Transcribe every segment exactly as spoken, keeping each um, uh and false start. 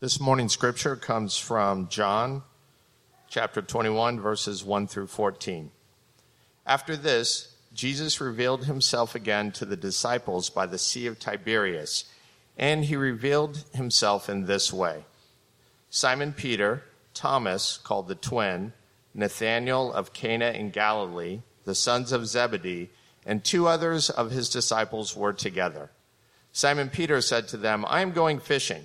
This morning's scripture comes from John chapter twenty-one, verses one through fourteen. After this, Jesus revealed himself again to the disciples by the Sea of Tiberias, and he revealed himself in this way. Simon Peter, Thomas, called the twin, Nathanael of Cana in Galilee, the sons of Zebedee, and two others of his disciples were together. Simon Peter said to them, "I am going fishing."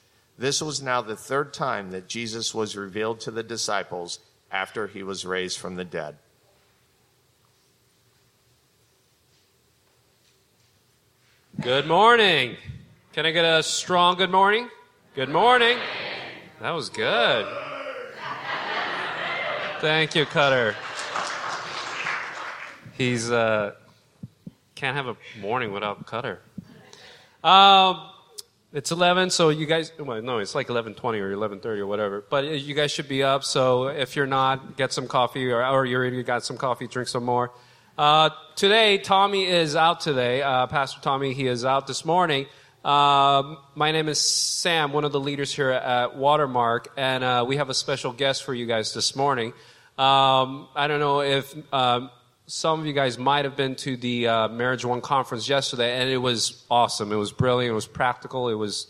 This was now the third time that Jesus was revealed to the disciples after he was raised from the dead. Good morning. Can I get a strong good morning? Good morning. That was good. Thank you, Cutter. He's, uh, can't have a morning without Cutter. Um, It's eleven, so you guys, well, no, it's like eleven twenty or eleven thirty or whatever, but you guys should be up, so if you're not, get some coffee, or, or you're in, you got some coffee, drink some more. Uh, today, Tommy is out today, uh, Pastor Tommy, he is out this morning. Uh, my name is Sam, one of the leaders here at Watermark, and uh, we have a special guest for you guys this morning. Um, I don't know if uh, some of you guys might have been to the uh, Marriage One conference yesterday, and it was awesome. It was brilliant. It was practical. It was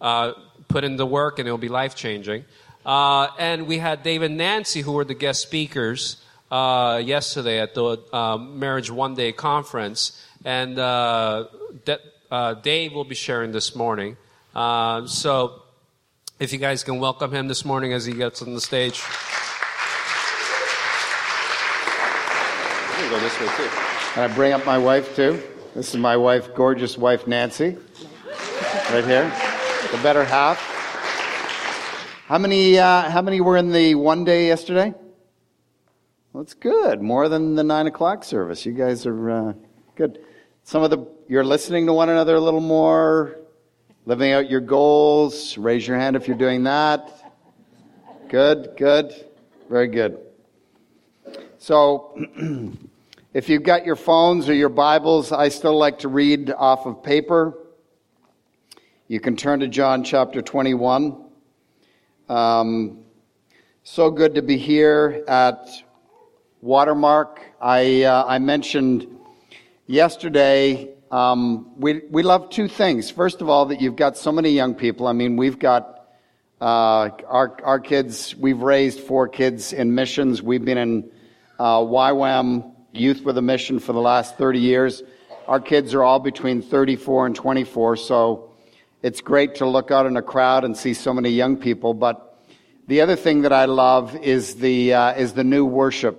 uh, put into work, and it'll be life-changing. Uh, and we had Dave and Nancy, who were the guest speakers uh, yesterday at the uh, Marriage One Day conference. And uh, De- uh, Dave will be sharing this morning. Uh, so if you guys can welcome him this morning as he gets on the stage. Go this way too. And I bring up my wife too. This is my wife, gorgeous wife Nancy, right here, the better half. How many? Uh, how many were in the one day yesterday? Well, that's good. More than the nine o'clock service. You guys are uh, good. Some of the you're listening to one another a little more, living out your goals. Raise your hand if you're doing that. Good, good, very good. So, if you've got your phones or your Bibles, I still like to read off of paper. You can turn to John chapter twenty-one. Um, so good to be here at Watermark. I uh, I mentioned yesterday, um, we, we love two things. First of all, that you've got so many young people. I mean, we've got uh, our, our kids, we've raised four kids in missions. We've been in Uh, YWAM, Youth with a Mission, for the last thirty years. Our kids are all between thirty-four and twenty-four, so it's great to look out in a crowd and see so many young people. But the other thing that I love is the uh, is the new worship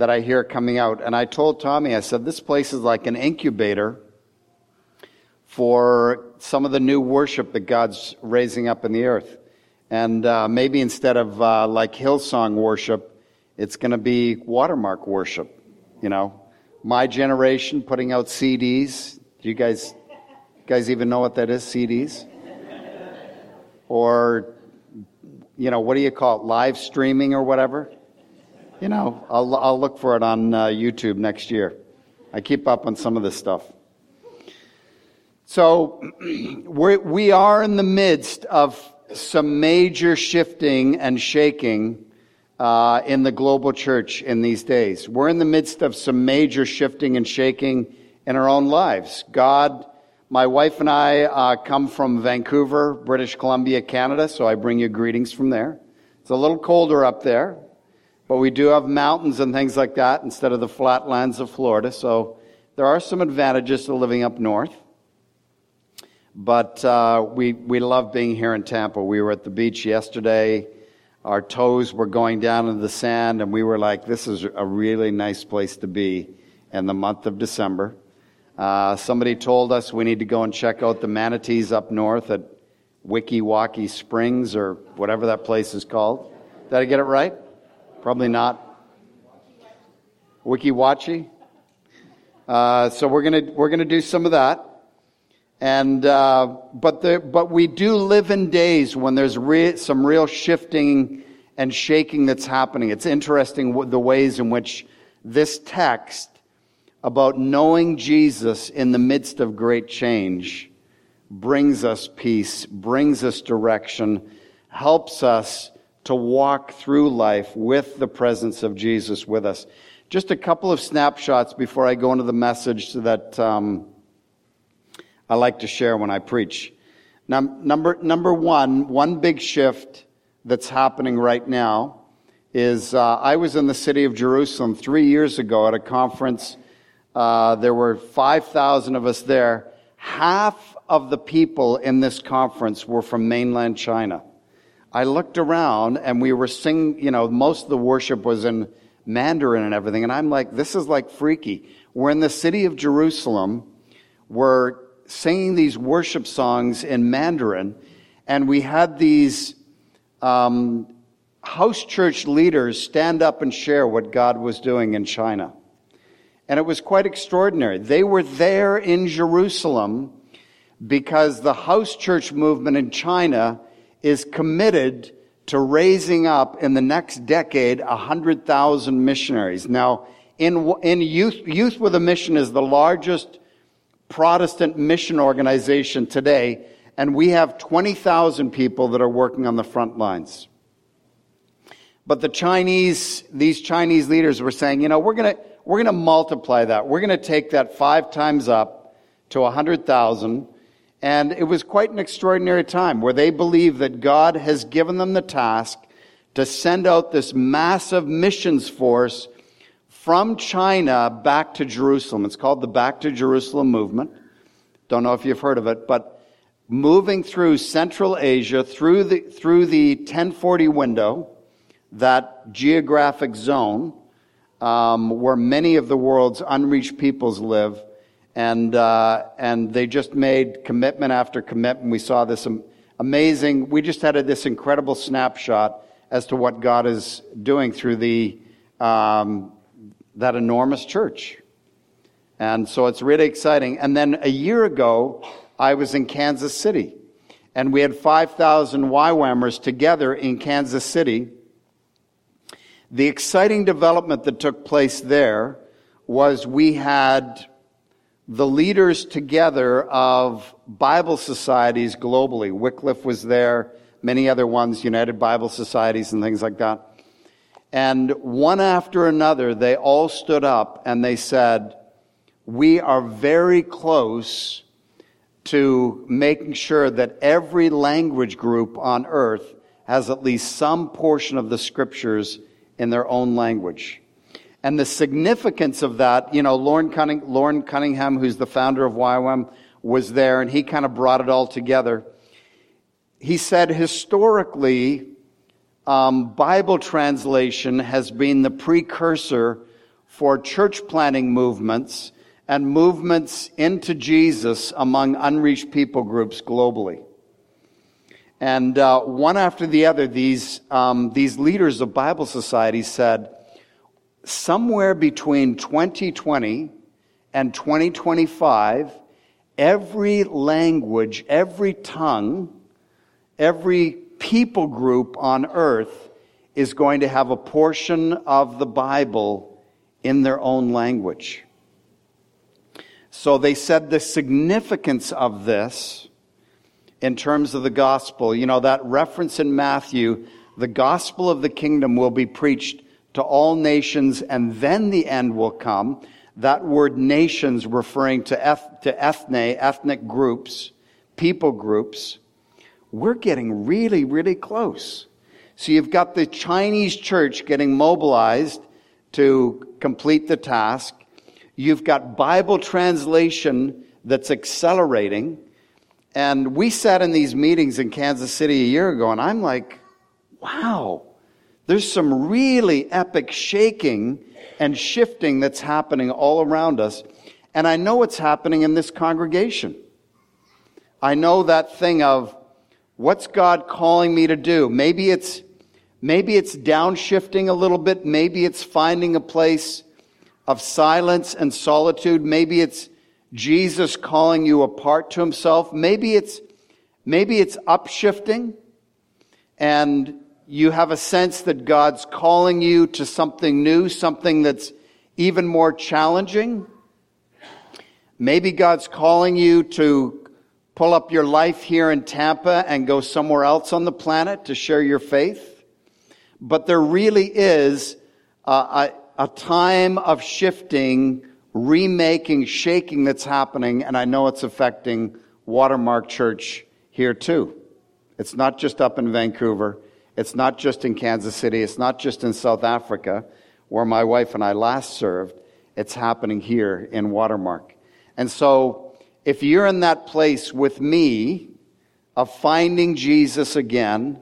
that I hear coming out. And I told Tommy, I said, this place is like an incubator for some of the new worship that God's raising up in the earth. And uh, maybe instead of uh, like Hillsong worship, it's going to be Watermark worship, you know. My generation putting out C Ds. Do you guys, you guys even know what that is? C Ds, or you know, what do you call it? Live streaming or whatever. You know, I'll, I'll look for it on uh, YouTube next year. I keep up on some of this stuff. So we're, we are in the midst of some major shifting and shaking uh, in the global church in these days. We're in the midst of some major shifting and shaking in our own lives. God, my wife and I uh, come from Vancouver, British Columbia, Canada, so I bring you greetings from there. It's a little colder up there, but we do have mountains and things like that instead of the flatlands of Florida. So there are some advantages to living up north. But uh, we, we love being here in Tampa. We were at the beach yesterday. Our toes were going down into the sand, and we were like, this is a really nice place to be in the month of December. Uh, somebody told us we need to go and check out the manatees up north at Weeki Wachee Springs or whatever that place is called. Did I get it right? Probably not. Weeki Wachee. Uh, so we're gonna we're gonna do some of that, and uh, but the but we do live in days when there's re- some real shifting and shaking that's happening. It's interesting w- the ways in which this text about knowing Jesus in the midst of great change brings us peace, brings us direction, helps us to walk through life with the presence of Jesus with us. Just a couple of snapshots before I go into the message that um, I like to share when I preach. Now, number number one, one big shift that's happening right now is uh, I was in the city of Jerusalem three years ago at a conference. Uh, there were five thousand of us there. Half of the people in this conference were from mainland China. I looked around, and we were singing, you know, most of the worship was in Mandarin and everything, and I'm like, this is like freaky. We're in the city of Jerusalem, we're singing these worship songs in Mandarin, and we had these um, house church leaders stand up and share what God was doing in China. And it was quite extraordinary. They were there in Jerusalem because the house church movement in China is committed to raising up in the next decade one hundred thousand missionaries. Now, in in Youth Youth with a Mission is the largest Protestant mission organization today, and we have twenty thousand people that are working on the front lines. But the Chinese, these Chinese leaders were saying, you know, we're going to we're going to multiply that. We're going to take that five times up to one hundred thousand. And it was quite an extraordinary time where they believe that God has given them the task to send out this massive missions force from China back to Jerusalem. It's called the Back to Jerusalem Movement. Don't know if you've heard of it, but moving through Central Asia, through the through the ten forty window, that geographic zone um, where many of the world's unreached peoples live. And uh, and they just made commitment after commitment. We saw this amazing, we just had a, this incredible snapshot as to what God is doing through the um, that enormous church. And so it's really exciting. And then a year ago, I was in Kansas City. And we had five thousand YWAMers together in Kansas City. The exciting development that took place there was we had the leaders together of Bible societies globally. Wycliffe was there, many other ones, United Bible Societies and things like that. And one after another, they all stood up and they said, we are very close to making sure that every language group on earth has at least some portion of the scriptures in their own language. And the significance of that, you know, Loren Cunning, Loren Cunningham, who's the founder of Y W A M, was there, and he kind of brought it all together. He said, historically, um, Bible translation has been the precursor for church planting movements and movements into Jesus among unreached people groups globally. And uh, one after the other, these um, these leaders of Bible societies said, somewhere between twenty twenty and twenty twenty-five, every language, every tongue, every people group on earth is going to have a portion of the Bible in their own language. So they said the significance of this in terms of the gospel, you know, that reference in Matthew, the gospel of the kingdom will be preached to all nations and then the end will come. That word nations referring to eth- to ethne, ethnic groups, people groups. We're getting really, really close. So you've got the Chinese church getting mobilized to complete the task. You've got Bible translation that's accelerating. And we sat in these meetings in Kansas City a year ago, and I'm like, wow, there's some really epic shaking and shifting that's happening all around us. And I know it's happening in this congregation. I know that thing of, what's God calling me to do? Maybe it's, maybe it's downshifting a little bit. Maybe it's finding a place of silence and solitude. Maybe it's Jesus calling you apart to himself. Maybe it's, maybe it's upshifting and you have a sense that God's calling you to something new, something that's even more challenging. Maybe God's calling you to pull up your life here in Tampa and go somewhere else on the planet to share your faith. But there really is a, a, a time of shifting, remaking, shaking that's happening, and I know it's affecting Watermark Church here too. It's not just up in Vancouver. It's not just in Kansas City. It's not just in South Africa, where my wife and I last served. It's happening here in Watermark. And so, if you're in that place with me of finding Jesus again,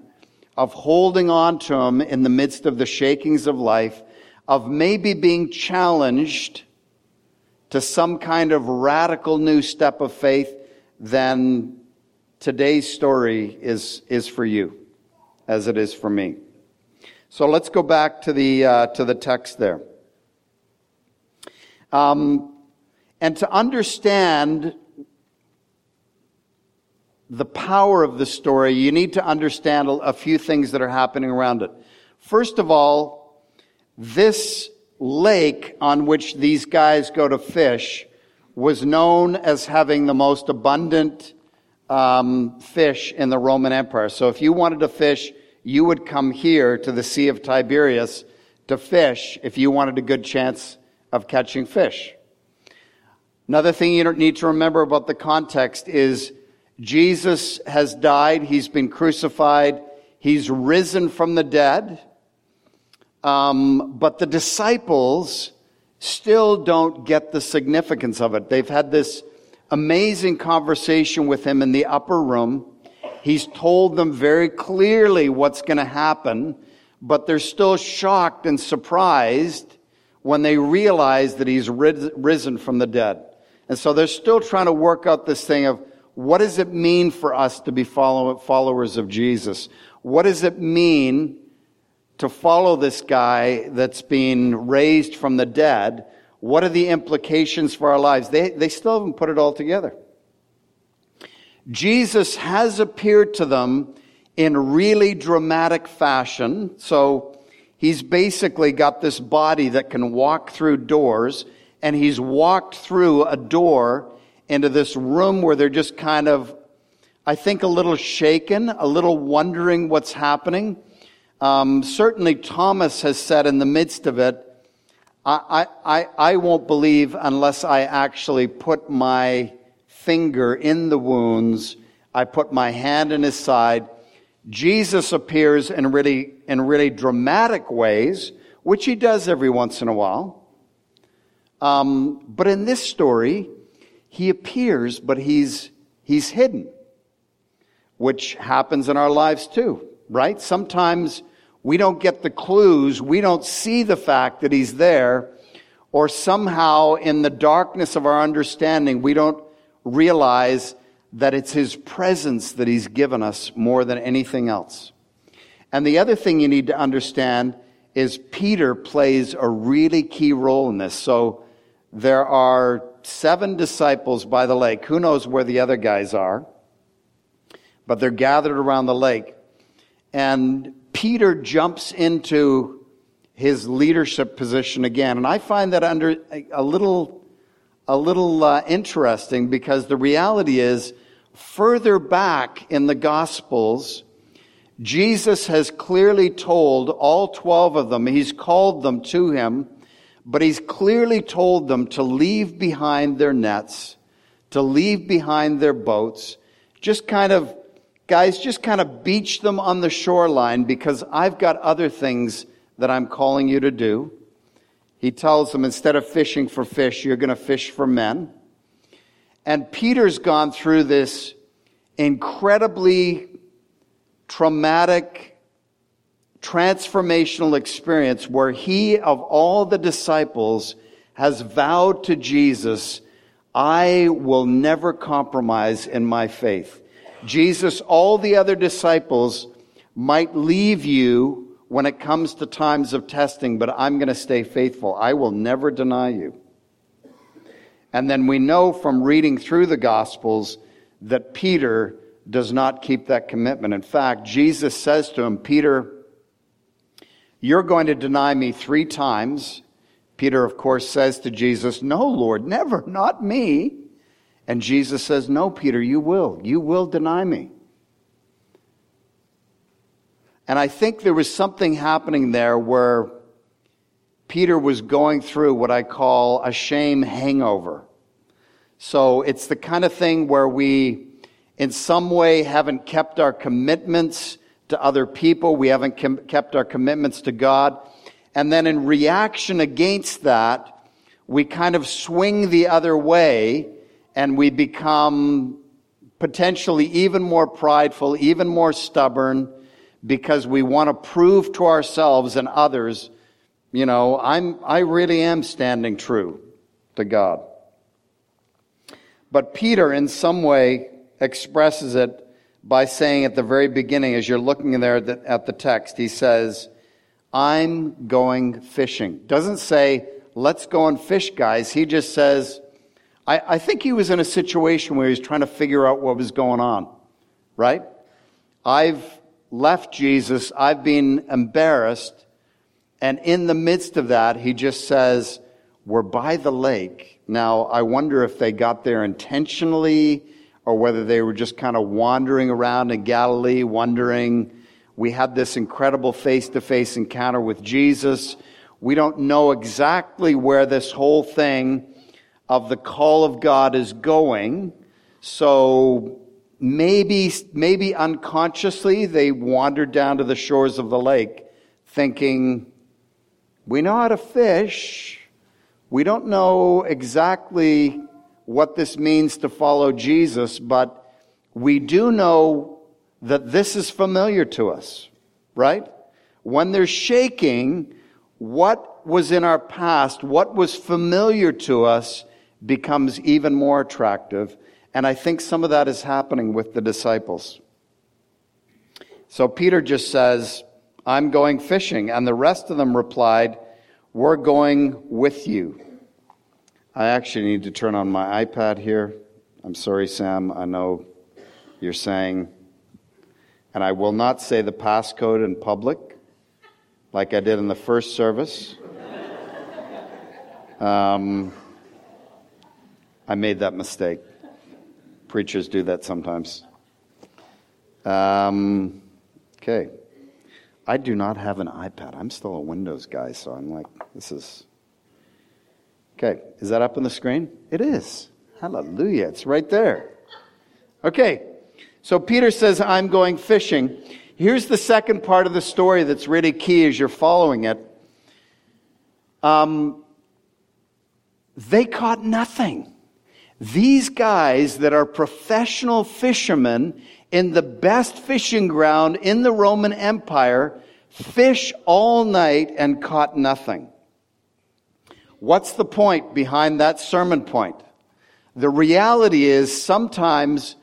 of holding on to him in the midst of the shakings of life, of maybe being challenged to some kind of radical new step of faith, then today's story is, is for you as it is for me. So let's go back to the, uh, to the text there. Um, and to understand the power of the story, you need to understand a few things that are happening around it. First of all, this lake on which these guys go to fish was known as having the most abundant um, fish in the Roman Empire. So if you wanted to fish, you would come here to the Sea of Tiberias to fish if you wanted a good chance of catching fish. Another thing you need to remember about the context is Jesus has died. He's been crucified. He's risen from the dead. Um, but the disciples still don't get the significance of it. They've had this amazing conversation with him in the upper room. He's told them very clearly what's going to happen, but they're still shocked and surprised when they realize that he's risen from the dead. And so they're still trying to work out this thing of, what does it mean for us to be follow, followers of Jesus? What does it mean to follow this guy that's been raised from the dead? What are the implications for our lives? They, they still haven't put it all together. Jesus has appeared to them in really dramatic fashion. So he's basically got this body that can walk through doors, and he's walked through a door into this room where they're just kind of, I think, a little shaken, a little wondering what's happening. Um, certainly Thomas has said in the midst of it, I, I, I won't believe unless I actually put my finger in the wounds. I put my hand in his side. Jesus appears in really, in really dramatic ways, which he does every once in a while. Um, but in this story, he appears, but he's he's hidden, which happens in our lives too, right? Sometimes we don't get the clues, we don't see the fact that he's there, or somehow in the darkness of our understanding, we don't realize that it's his presence that he's given us more than anything else. And the other thing you need to understand is Peter plays a really key role in this. So there are seven disciples by the lake. Who knows where the other guys are? But they're gathered around the lake. And Peter jumps into his leadership position again. And I find that under a little, a little uh, interesting, because the reality is, further back in the Gospels, Jesus has clearly told all twelve of them, he's called them to him, but he's clearly told them to leave behind their nets, to leave behind their boats, just kind of, guys, just kind of beach them on the shoreline, because I've got other things that I'm calling you to do. He tells them, instead of fishing for fish, you're going to fish for men. And Peter's gone through this incredibly traumatic, transformational experience where he, of all the disciples, has vowed to Jesus, I will never compromise in my faith. Jesus, all the other disciples might leave you when it comes to times of testing, but I'm going to stay faithful. I will never deny you. And then we know from reading through the Gospels that Peter does not keep that commitment. In fact, Jesus says to him, Peter, you're going to deny me three times. Peter, of course, says to Jesus, no, Lord, never, not me. And Jesus says, no, Peter, you will. You will deny me. And I think there was something happening there where Peter was going through what I call a shame hangover. So it's the kind of thing where we, in some way, haven't kept our commitments to other people. We haven't com- kept our commitments to God. And then in reaction against that, we kind of swing the other way, and we become potentially even more prideful, even more stubborn, because we want to prove to ourselves and others, you know, I'm, I really am standing true to God. But Peter, in some way, expresses it by saying at the very beginning, as you're looking there at the, at the text, he says, I'm going fishing. Doesn't say, let's go and fish, guys. He just says, I, I think he was in a situation where he was trying to figure out what was going on, right? I've left Jesus. I've been embarrassed. And in the midst of that, he just says, we're by the lake. Now, I wonder if they got there intentionally or whether they were just kind of wandering around in Galilee, wondering, we had this incredible face-to-face encounter with Jesus. We don't know exactly where this whole thing of the call of God is going. So maybe, maybe unconsciously they wandered down to the shores of the lake thinking, we know how to fish. We don't know exactly what this means to follow Jesus, but we do know that this is familiar to us, right? When they're shaking, what was in our past, what was familiar to us becomes even more attractive. And I think some of that is happening with the disciples. So Peter just says, I'm going fishing. And the rest of them replied, we're going with you. I actually need to turn on my iPad here. I'm sorry, Sam. I know you're saying, and I will not say the passcode in public like I did in the first service. Um, I made that mistake. Preachers do that sometimes. Um, okay. I do not have an iPad. I'm still a Windows guy, so I'm like, this is... Okay, is that up on the screen? It is. Hallelujah, it's right there. Okay, so Peter says, I'm going fishing. Here's the second part of the story that's really key as you're following it. Um, they caught nothing. These guys that are professional fishermen in the best fishing ground in the Roman Empire fish all night and caught nothing. What's the point behind that sermon point? The reality is sometimes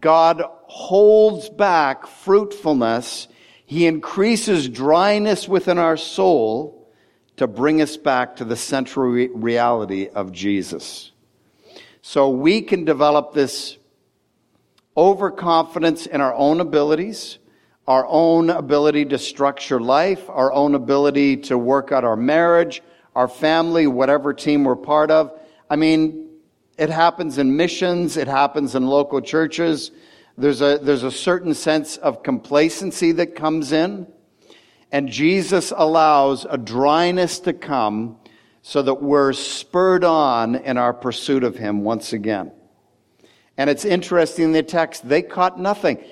God holds back fruitfulness. He increases dryness within our soul to bring us back to the central re- reality of Jesus. So we can develop this overconfidence in our own abilities, our own ability to structure life, our own ability to work out our marriage, our family, whatever team we're part of. I mean, it happens in missions. It happens in local churches. There's a, there's a certain sense of complacency that comes in. And Jesus allows a dryness to come so that we're spurred on in our pursuit of him once again. And it's interesting in the text, they caught nothing.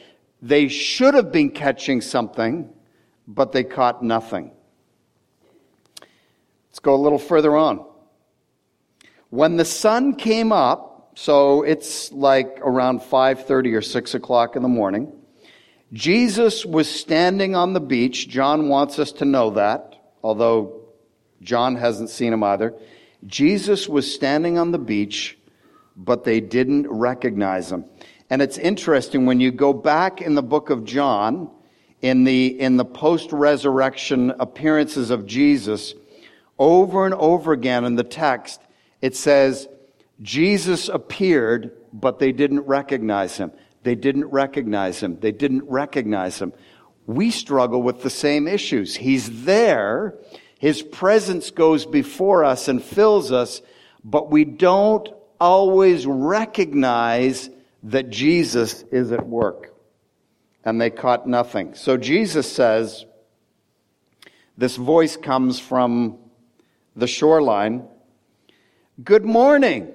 They should have been catching something, but they caught nothing. Let's go a little further on. When the sun came up, so it's like around five thirty or six o'clock in the morning, Jesus was standing on the beach. John wants us to know that, although John hasn't seen him either. Jesus was standing on the beach, but they didn't recognize him. And it's interesting, when you go back in the book of John, in the in the post-resurrection appearances of Jesus, over and over again in the text, it says, Jesus appeared, but they didn't recognize him. They didn't recognize him. They didn't recognize him. We struggle with the same issues. He's there. His presence goes before us and fills us, but we don't always recognize that Jesus is at work. And they caught nothing. So Jesus says, this voice comes from the shoreline. Good morning.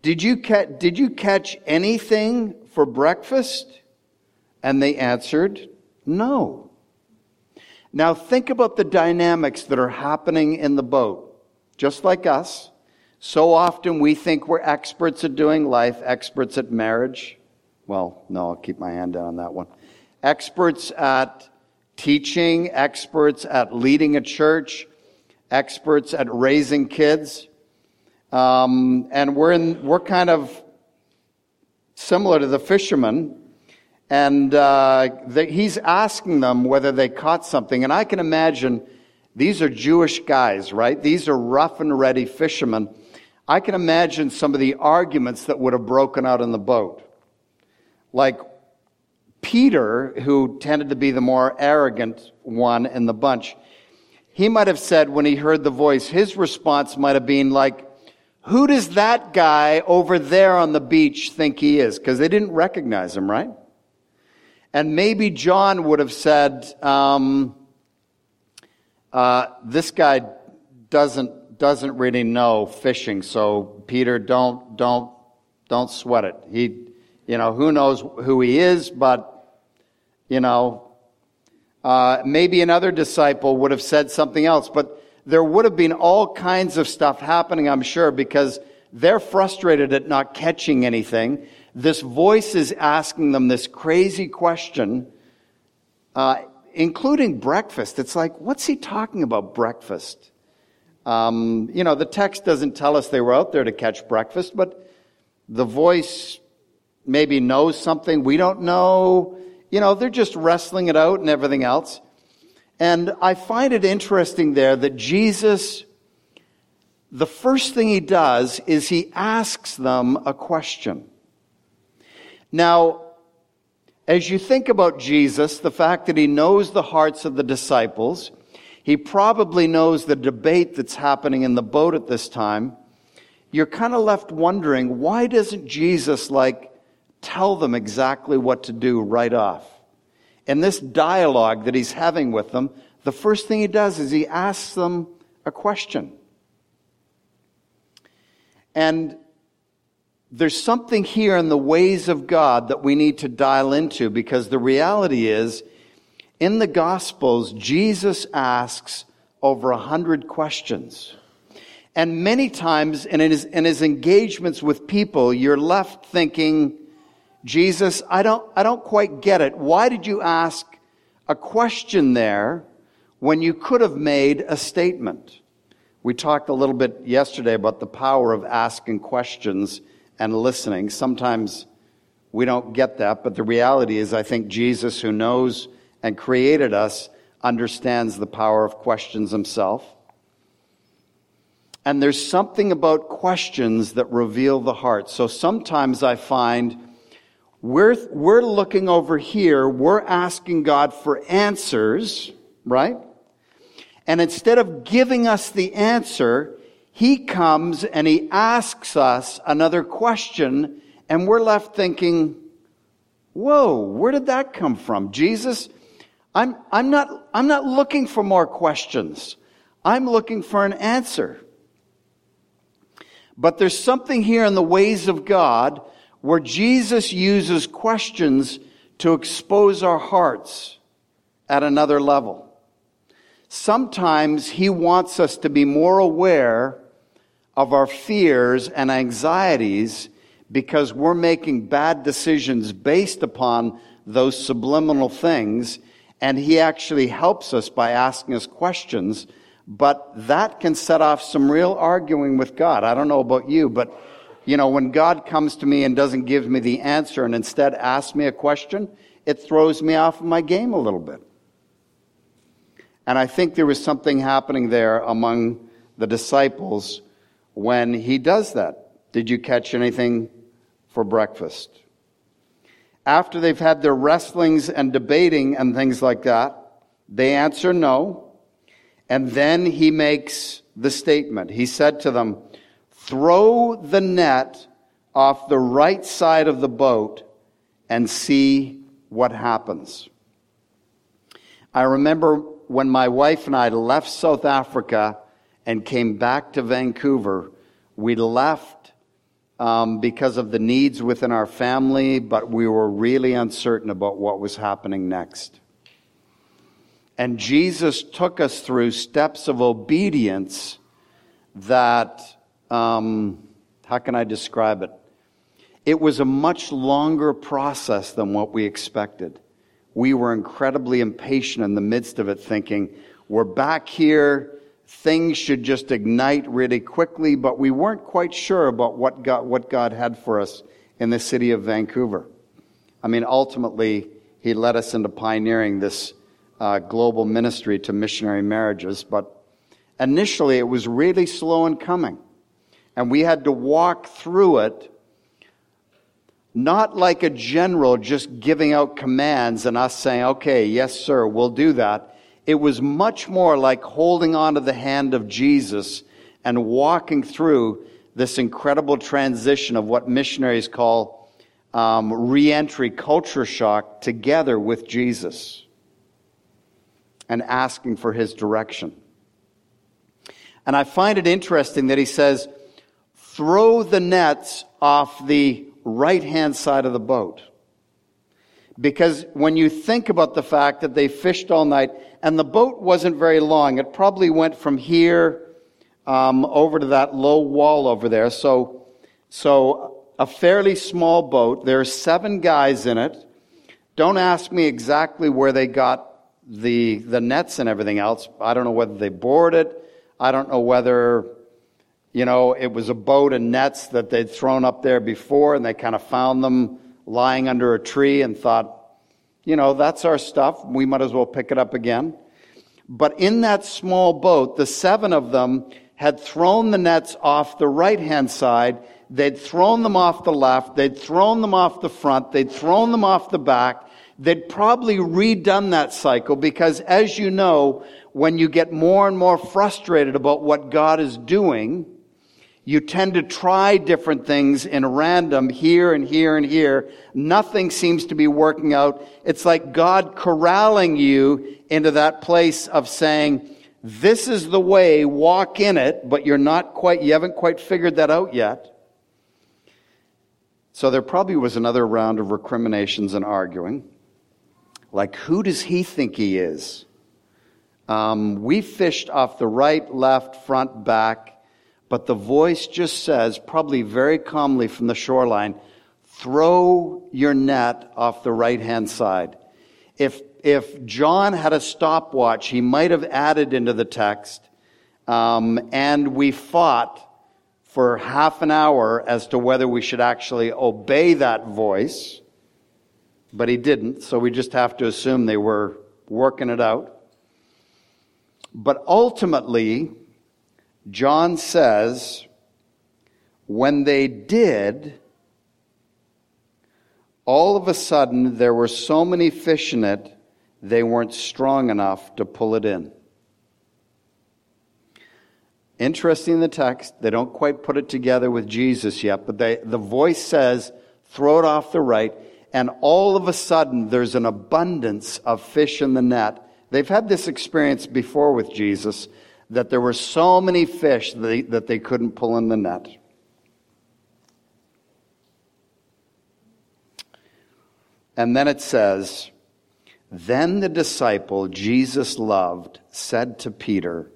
Did you catch, did you catch anything for breakfast? And they answered, no. Now think about the dynamics that are happening in the boat. Just like us, so often we think we're experts at doing life, experts at marriage. Well, no, I'll keep my hand down on that one. Experts at teaching, experts at leading a church, experts at raising kids. Um, and we're in, we're kind of similar to the fishermen, and uh, the, he's asking them whether they caught something. And I can imagine these are Jewish guys, right? These are rough and ready fishermen. I can imagine some of the arguments that would have broken out in the boat. Like Peter, who tended to be the more arrogant one in the bunch, he might have said, when he heard the voice, his response might have been like, who does that guy over there on the beach think he is? Because they didn't recognize him, right? And maybe John would have said, um, uh, this guy doesn't doesn't really know fishing, so Peter, don't don't don't sweat it. He, you know, who knows who he is, but you know, uh, maybe another disciple would have said something else, but. There would have been all kinds of stuff happening, I'm sure, because they're frustrated at not catching anything. This voice is asking them this crazy question, uh, including breakfast. It's like, what's he talking about, breakfast? Um, you know, the text doesn't tell us they were out there to catch breakfast, but the voice maybe knows something we don't know. You know, they're just wrestling it out and everything else. And I find it interesting there that Jesus, the first thing he does is he asks them a question. Now, as you think about Jesus, the fact that he knows the hearts of the disciples, he probably knows the debate that's happening in the boat at this time, you're kind of left wondering, why doesn't Jesus, like, tell them exactly what to do right off? In this dialogue that he's having with them, the first thing he does is he asks them a question. And there's something here in the ways of God that we need to dial into, because the reality is, in the Gospels, Jesus asks over a hundred questions. And many times in his, in his engagements with people, you're left thinking, Jesus, I don't, I don't quite get it. Why did you ask a question there when you could have made a statement? We talked a little bit yesterday about the power of asking questions and listening. Sometimes we don't get that, but the reality is, I think Jesus, who knows and created us, understands the power of questions himself. And there's something about questions that reveal the heart. So sometimes I find We're, we're looking over here. We're asking God for answers, right? And instead of giving us the answer, he comes and he asks us another question, and we're left thinking, whoa, where did that come from? Jesus, I'm, I'm not, I'm not looking for more questions. I'm looking for an answer. But there's something here in the ways of God where Jesus uses questions to expose our hearts at another level. Sometimes he wants us to be more aware of our fears and anxieties because we're making bad decisions based upon those subliminal things, and he actually helps us by asking us questions, but that can set off some real arguing with God. I don't know about you, but you know, when God comes to me and doesn't give me the answer and instead asks me a question, it throws me off of my game a little bit. And I think there was something happening there among the disciples when he does that. Did you catch anything for breakfast? After they've had their wrestlings and debating and things like that, they answer no. And then he makes the statement. He said to them, "Throw the net off the right side of the boat and see what happens." I remember when my wife and I left South Africa and came back to Vancouver, we left um, because of the needs within our family, but we were really uncertain about what was happening next. And Jesus took us through steps of obedience that... Um, how can I describe it? It was a much longer process than what we expected. We were incredibly impatient in the midst of it, thinking, we're back here, things should just ignite really quickly, but we weren't quite sure about what God, what God had for us in the city of Vancouver. I mean, ultimately, he led us into pioneering this uh, global ministry to missionary marriages, but initially it was really slow in coming. And we had to walk through it, not like a general just giving out commands and us saying, okay, yes, sir, we'll do that. It was much more like holding on to the hand of Jesus and walking through this incredible transition of what missionaries call um, re-entry culture shock together with Jesus and asking for his direction. And I find it interesting that he says, throw the nets off the right-hand side of the boat. Because when you think about the fact that they fished all night, and the boat wasn't very long, it probably went from here um, over to that low wall over there. So, so a fairly small boat. There are seven guys in it. Don't ask me exactly where they got the the nets and everything else. I don't know whether they bored it. I don't know whether... You know, it was a boat and nets that they'd thrown up there before, and they kind of found them lying under a tree and thought, you know, that's our stuff. We might as well pick it up again. But in that small boat, the seven of them had thrown the nets off the right-hand side. They'd thrown them off the left. They'd thrown them off the front. They'd thrown them off the back. They'd probably redone that cycle because, as you know, when you get more and more frustrated about what God is doing... you tend to try different things in random, here and here and here. Nothing seems to be working out. It's like God corralling you into that place of saying, this is the way, walk in it, but you're not quite, you haven't quite figured that out yet. So there probably was another round of recriminations and arguing. Like, who does he think he is? Um, we fished off the right, left, front, back. But the voice just says, probably very calmly from the shoreline, throw your net off the right-hand side. If if John had a stopwatch, he might have added into the text, um, and we fought for half an hour as to whether we should actually obey that voice, but he didn't, so we just have to assume they were working it out. But ultimately... John says, when they did, all of a sudden there were so many fish in it, they weren't strong enough to pull it in. Interesting in the text, they don't quite put it together with Jesus yet, but they, the voice says, throw it off the right, and all of a sudden there's an abundance of fish in the net. They've had this experience before with Jesus, that there were so many fish that they, that they couldn't pull in the net. And then it says, then the disciple Jesus loved said to Peter,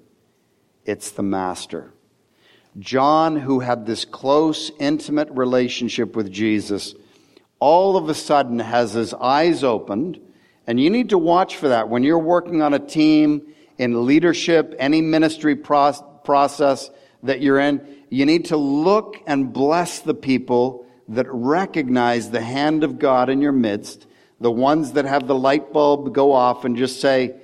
it's the Master. John, who had this close, intimate relationship with Jesus, all of a sudden has his eyes opened. And you need to watch for that. When you're working on a team, in leadership, any ministry pro- process that you're in, you need to look and bless the people that recognize the hand of God in your midst, the ones that have the light bulb go off and just say,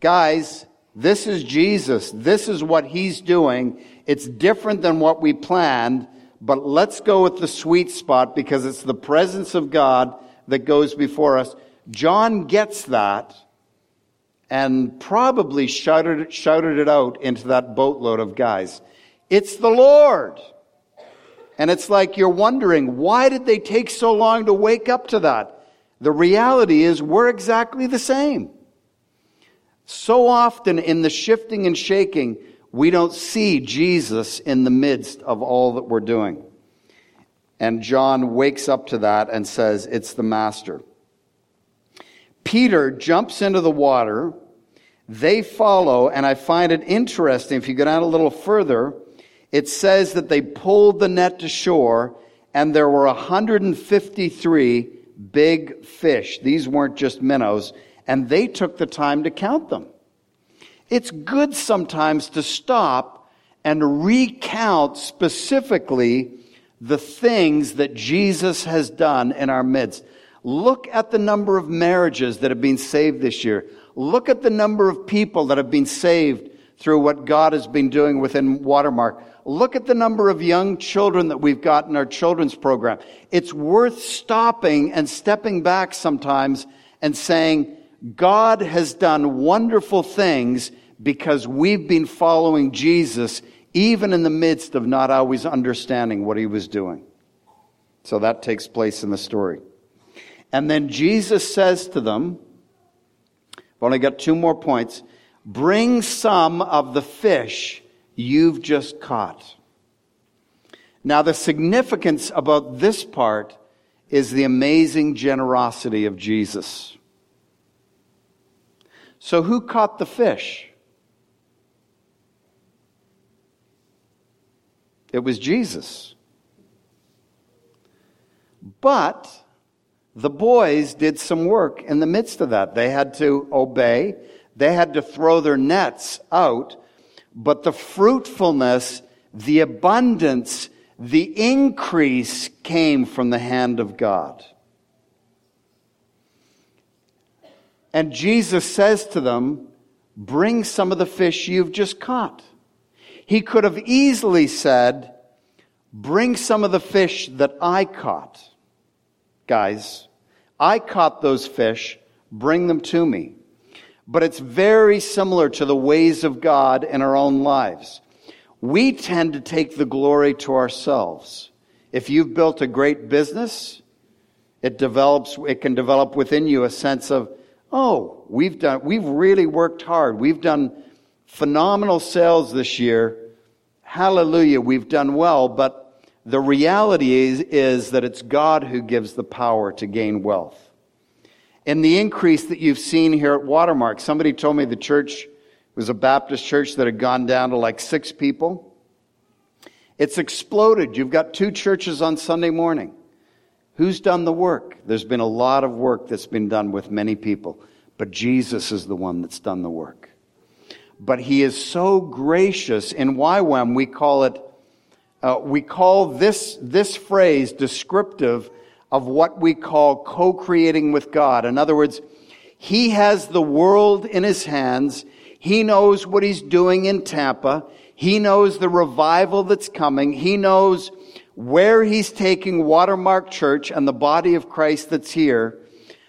guys, this is Jesus. This is what he's doing. It's different than what we planned, but let's go with the sweet spot because it's the presence of God that goes before us. John gets that and probably shouted, shouted it out into that boatload of guys. It's the Lord. And it's like you're wondering, why did they take so long to wake up to that? The reality is we're exactly the same. So often in the shifting and shaking, we don't see Jesus in the midst of all that we're doing. And John wakes up to that and says, it's the Master. Peter jumps into the water. They follow, and I find it interesting, if you go down a little further, it says that they pulled the net to shore, and there were one hundred fifty-three big fish. These weren't just minnows. And they took the time to count them. It's good sometimes to stop and recount specifically the things that Jesus has done in our midst. Look at the number of marriages that have been saved this year. Look at the number of people that have been saved through what God has been doing within Watermark. Look at the number of young children that we've got in our children's program. It's worth stopping and stepping back sometimes and saying, God has done wonderful things because we've been following Jesus even in the midst of not always understanding what he was doing. So that takes place in the story. And then Jesus says to them, I've only got two more points, bring some of the fish you've just caught. Now the significance about this part is the amazing generosity of Jesus. So who caught the fish? It was Jesus. But the boys did some work in the midst of that. They had to obey. They had to throw their nets out. But the fruitfulness, the abundance, the increase came from the hand of God. And Jesus says to them, bring some of the fish you've just caught. He could have easily said, bring some of the fish that I caught. Guys, I caught those fish, bring them to me. But it's very similar to the ways of God in our own lives. We tend to take the glory to ourselves. If you've built a great business, it develops, it can develop within you a sense of, oh, we've done, we've really worked hard. We've done phenomenal sales this year. Hallelujah, we've done well. But the reality is, is that it's God who gives the power to gain wealth. In the increase that you've seen here at Watermark, somebody told me the church was a Baptist church that had gone down to like six people. It's exploded. You've got two churches on Sunday morning. Who's done the work? There's been a lot of work that's been done with many people, but Jesus is the one that's done the work. But he is so gracious. In Y W A M, we call it, uh, we call this, this phrase descriptive of what we call co-creating with God. In other words, he has the world in his hands. He knows what he's doing in Tampa. He knows the revival that's coming. He knows where he's taking Watermark Church and the body of Christ that's here.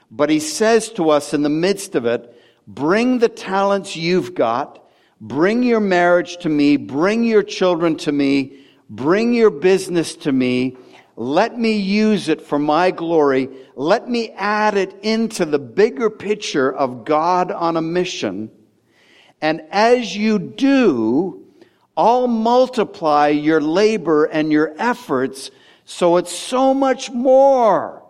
But he says to us in the midst of it, bring the talents you've got, bring your marriage to me, bring your children to me, bring your business to me. Let me use it for my glory. Let me add it into the bigger picture of God on a mission. And as you do, I'll multiply your labor and your efforts so it's so much more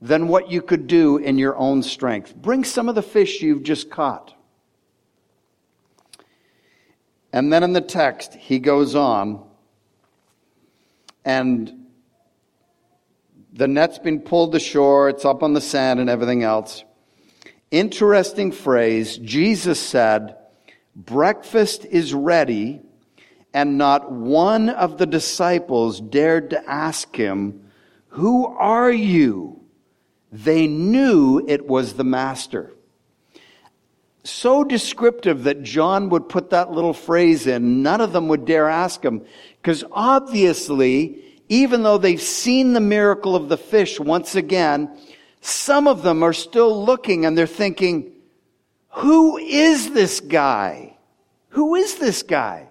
than what you could do in your own strength. Bring some of the fish you've just caught. And then in the text, he goes on, and the net's been pulled to shore, it's up on the sand and everything else. Interesting phrase, Jesus said, breakfast is ready, and not one of the disciples dared to ask him, who are you? They knew it was the Master. So descriptive that John would put that little phrase in, none of them would dare ask him. Because obviously, even though they've seen the miracle of the fish once again, some of them are still looking and they're thinking, who is this guy? Who is this guy?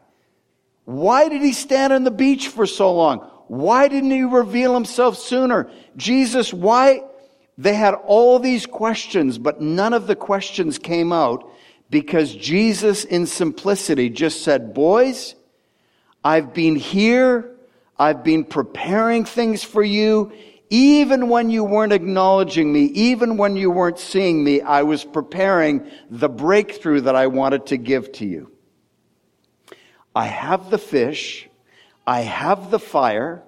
Why did he stand on the beach for so long? Why didn't he reveal himself sooner? Jesus, why? They had all these questions, but none of the questions came out because Jesus in simplicity just said, boys, I've been here. I've been preparing things for you. Even when you weren't acknowledging me, even when you weren't seeing me, I was preparing the breakthrough that I wanted to give to you. I have the fish. I have the fire.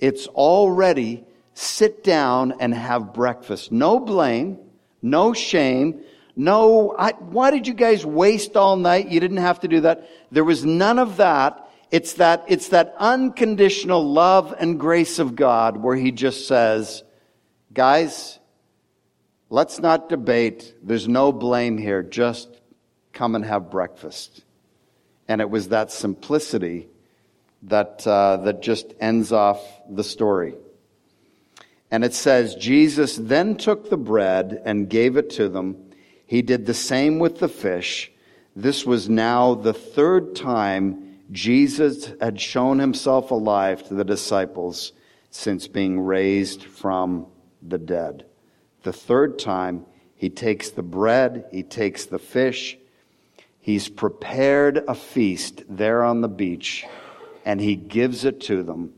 It's all ready. Sit down and have breakfast. No blame, no shame, no, I, why did you guys waste all night? You didn't have to do that. There was none of that. It's that, it's that unconditional love and grace of God where he just says, guys, let's not debate. There's no blame here. Just come and have breakfast. And it was that simplicity that, uh, that just ends off the story. And it says, Jesus then took the bread and gave it to them. He did the same with the fish. This was now the third time Jesus had shown himself alive to the disciples since being raised from the dead. The third time, he takes the bread, he takes the fish. He's prepared a feast there on the beach, and he gives it to them.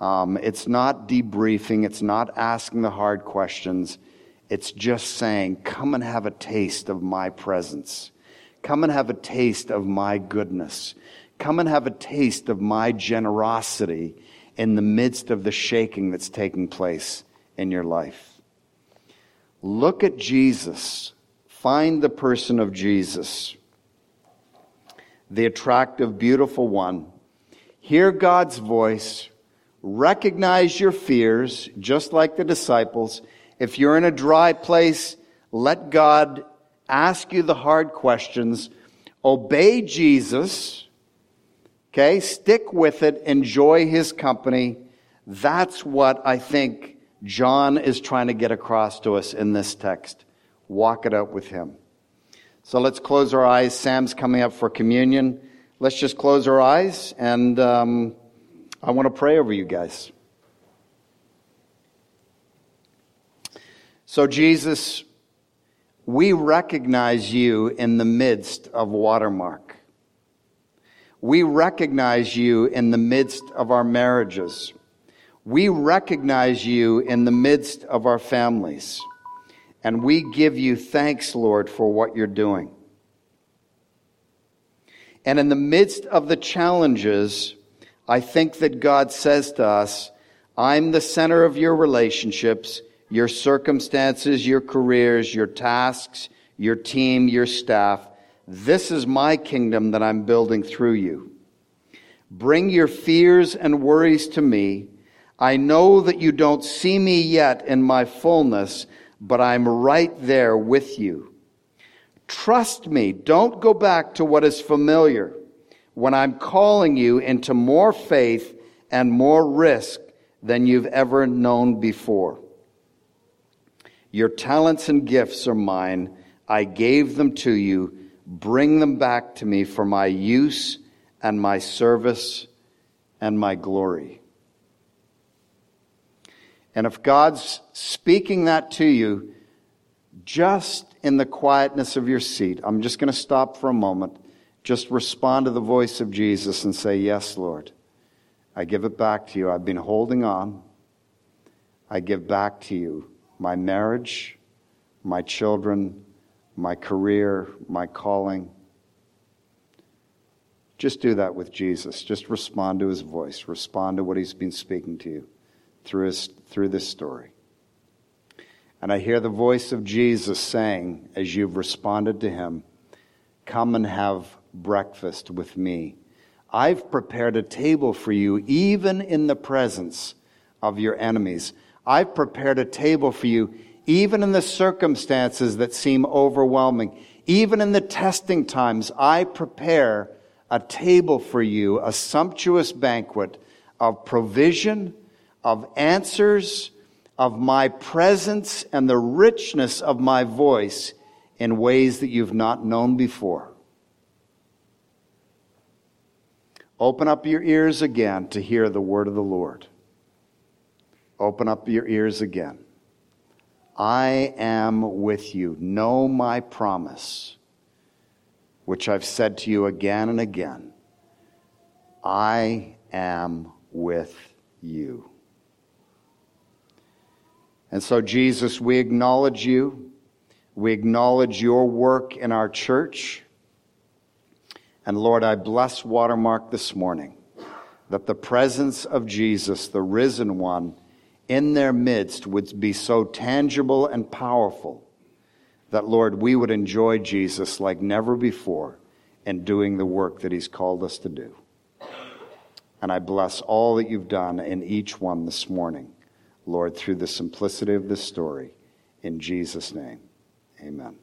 Um, it's not debriefing. It's not asking the hard questions. It's just saying, come and have a taste of my presence. Come and have a taste of my goodness. Come and have a taste of my generosity in the midst of the shaking that's taking place in your life. Look at Jesus. Find the person of Jesus, the attractive, beautiful one. Hear God's voice. Recognize your fears, just like the disciples. If you're in a dry place, let God ask you the hard questions. Obey Jesus. Okay? Stick with it. Enjoy his company. That's what I think John is trying to get across to us in this text. Walk it out with him. So let's close our eyes. Sam's coming up for communion. Let's just close our eyes and... Um, I want to pray over you guys. So Jesus, we recognize you in the midst of Watermark. We recognize you in the midst of our marriages. We recognize you in the midst of our families. And we give you thanks, Lord, for what you're doing. And in the midst of the challenges, I think that God says to us, I'm the center of your relationships, your circumstances, your careers, your tasks, your team, your staff. This is my kingdom that I'm building through you. Bring your fears and worries to me. I know that you don't see me yet in my fullness, but I'm right there with you. Trust me. Don't go back to what is familiar. When I'm calling you into more faith and more risk than you've ever known before. Your talents and gifts are mine. I gave them to you. Bring them back to me for my use and my service and my glory. And if God's speaking that to you, just in the quietness of your seat, I'm just going to stop for a moment. Just respond to the voice of Jesus and say, yes, Lord, I give it back to you. I've been holding on. I give back to you my marriage, my children, my career, my calling. Just do that with Jesus. Just respond to his voice. Respond to what he's been speaking to you through his, through this story. And I hear the voice of Jesus saying, as you've responded to him, come and have breakfast with me. I've prepared a table for you, even in the presence of your enemies. I've prepared a table for you, even in the circumstances that seem overwhelming. Even in the testing times, I prepare a table for you, a sumptuous banquet of provision, of answers, of my presence, and the richness of my voice in ways that you've not known before. Open up your ears again to hear the word of the Lord. Open up your ears again. I am with you. Know my promise, which I've said to you again and again. I am with you. And so, Jesus, we acknowledge you. We acknowledge your work in our church. And Lord, I bless Watermark this morning, that the presence of Jesus, the risen one, in their midst would be so tangible and powerful that, Lord, we would enjoy Jesus like never before in doing the work that he's called us to do. And I bless all that you've done in each one this morning, Lord, through the simplicity of this story. In Jesus' name, amen.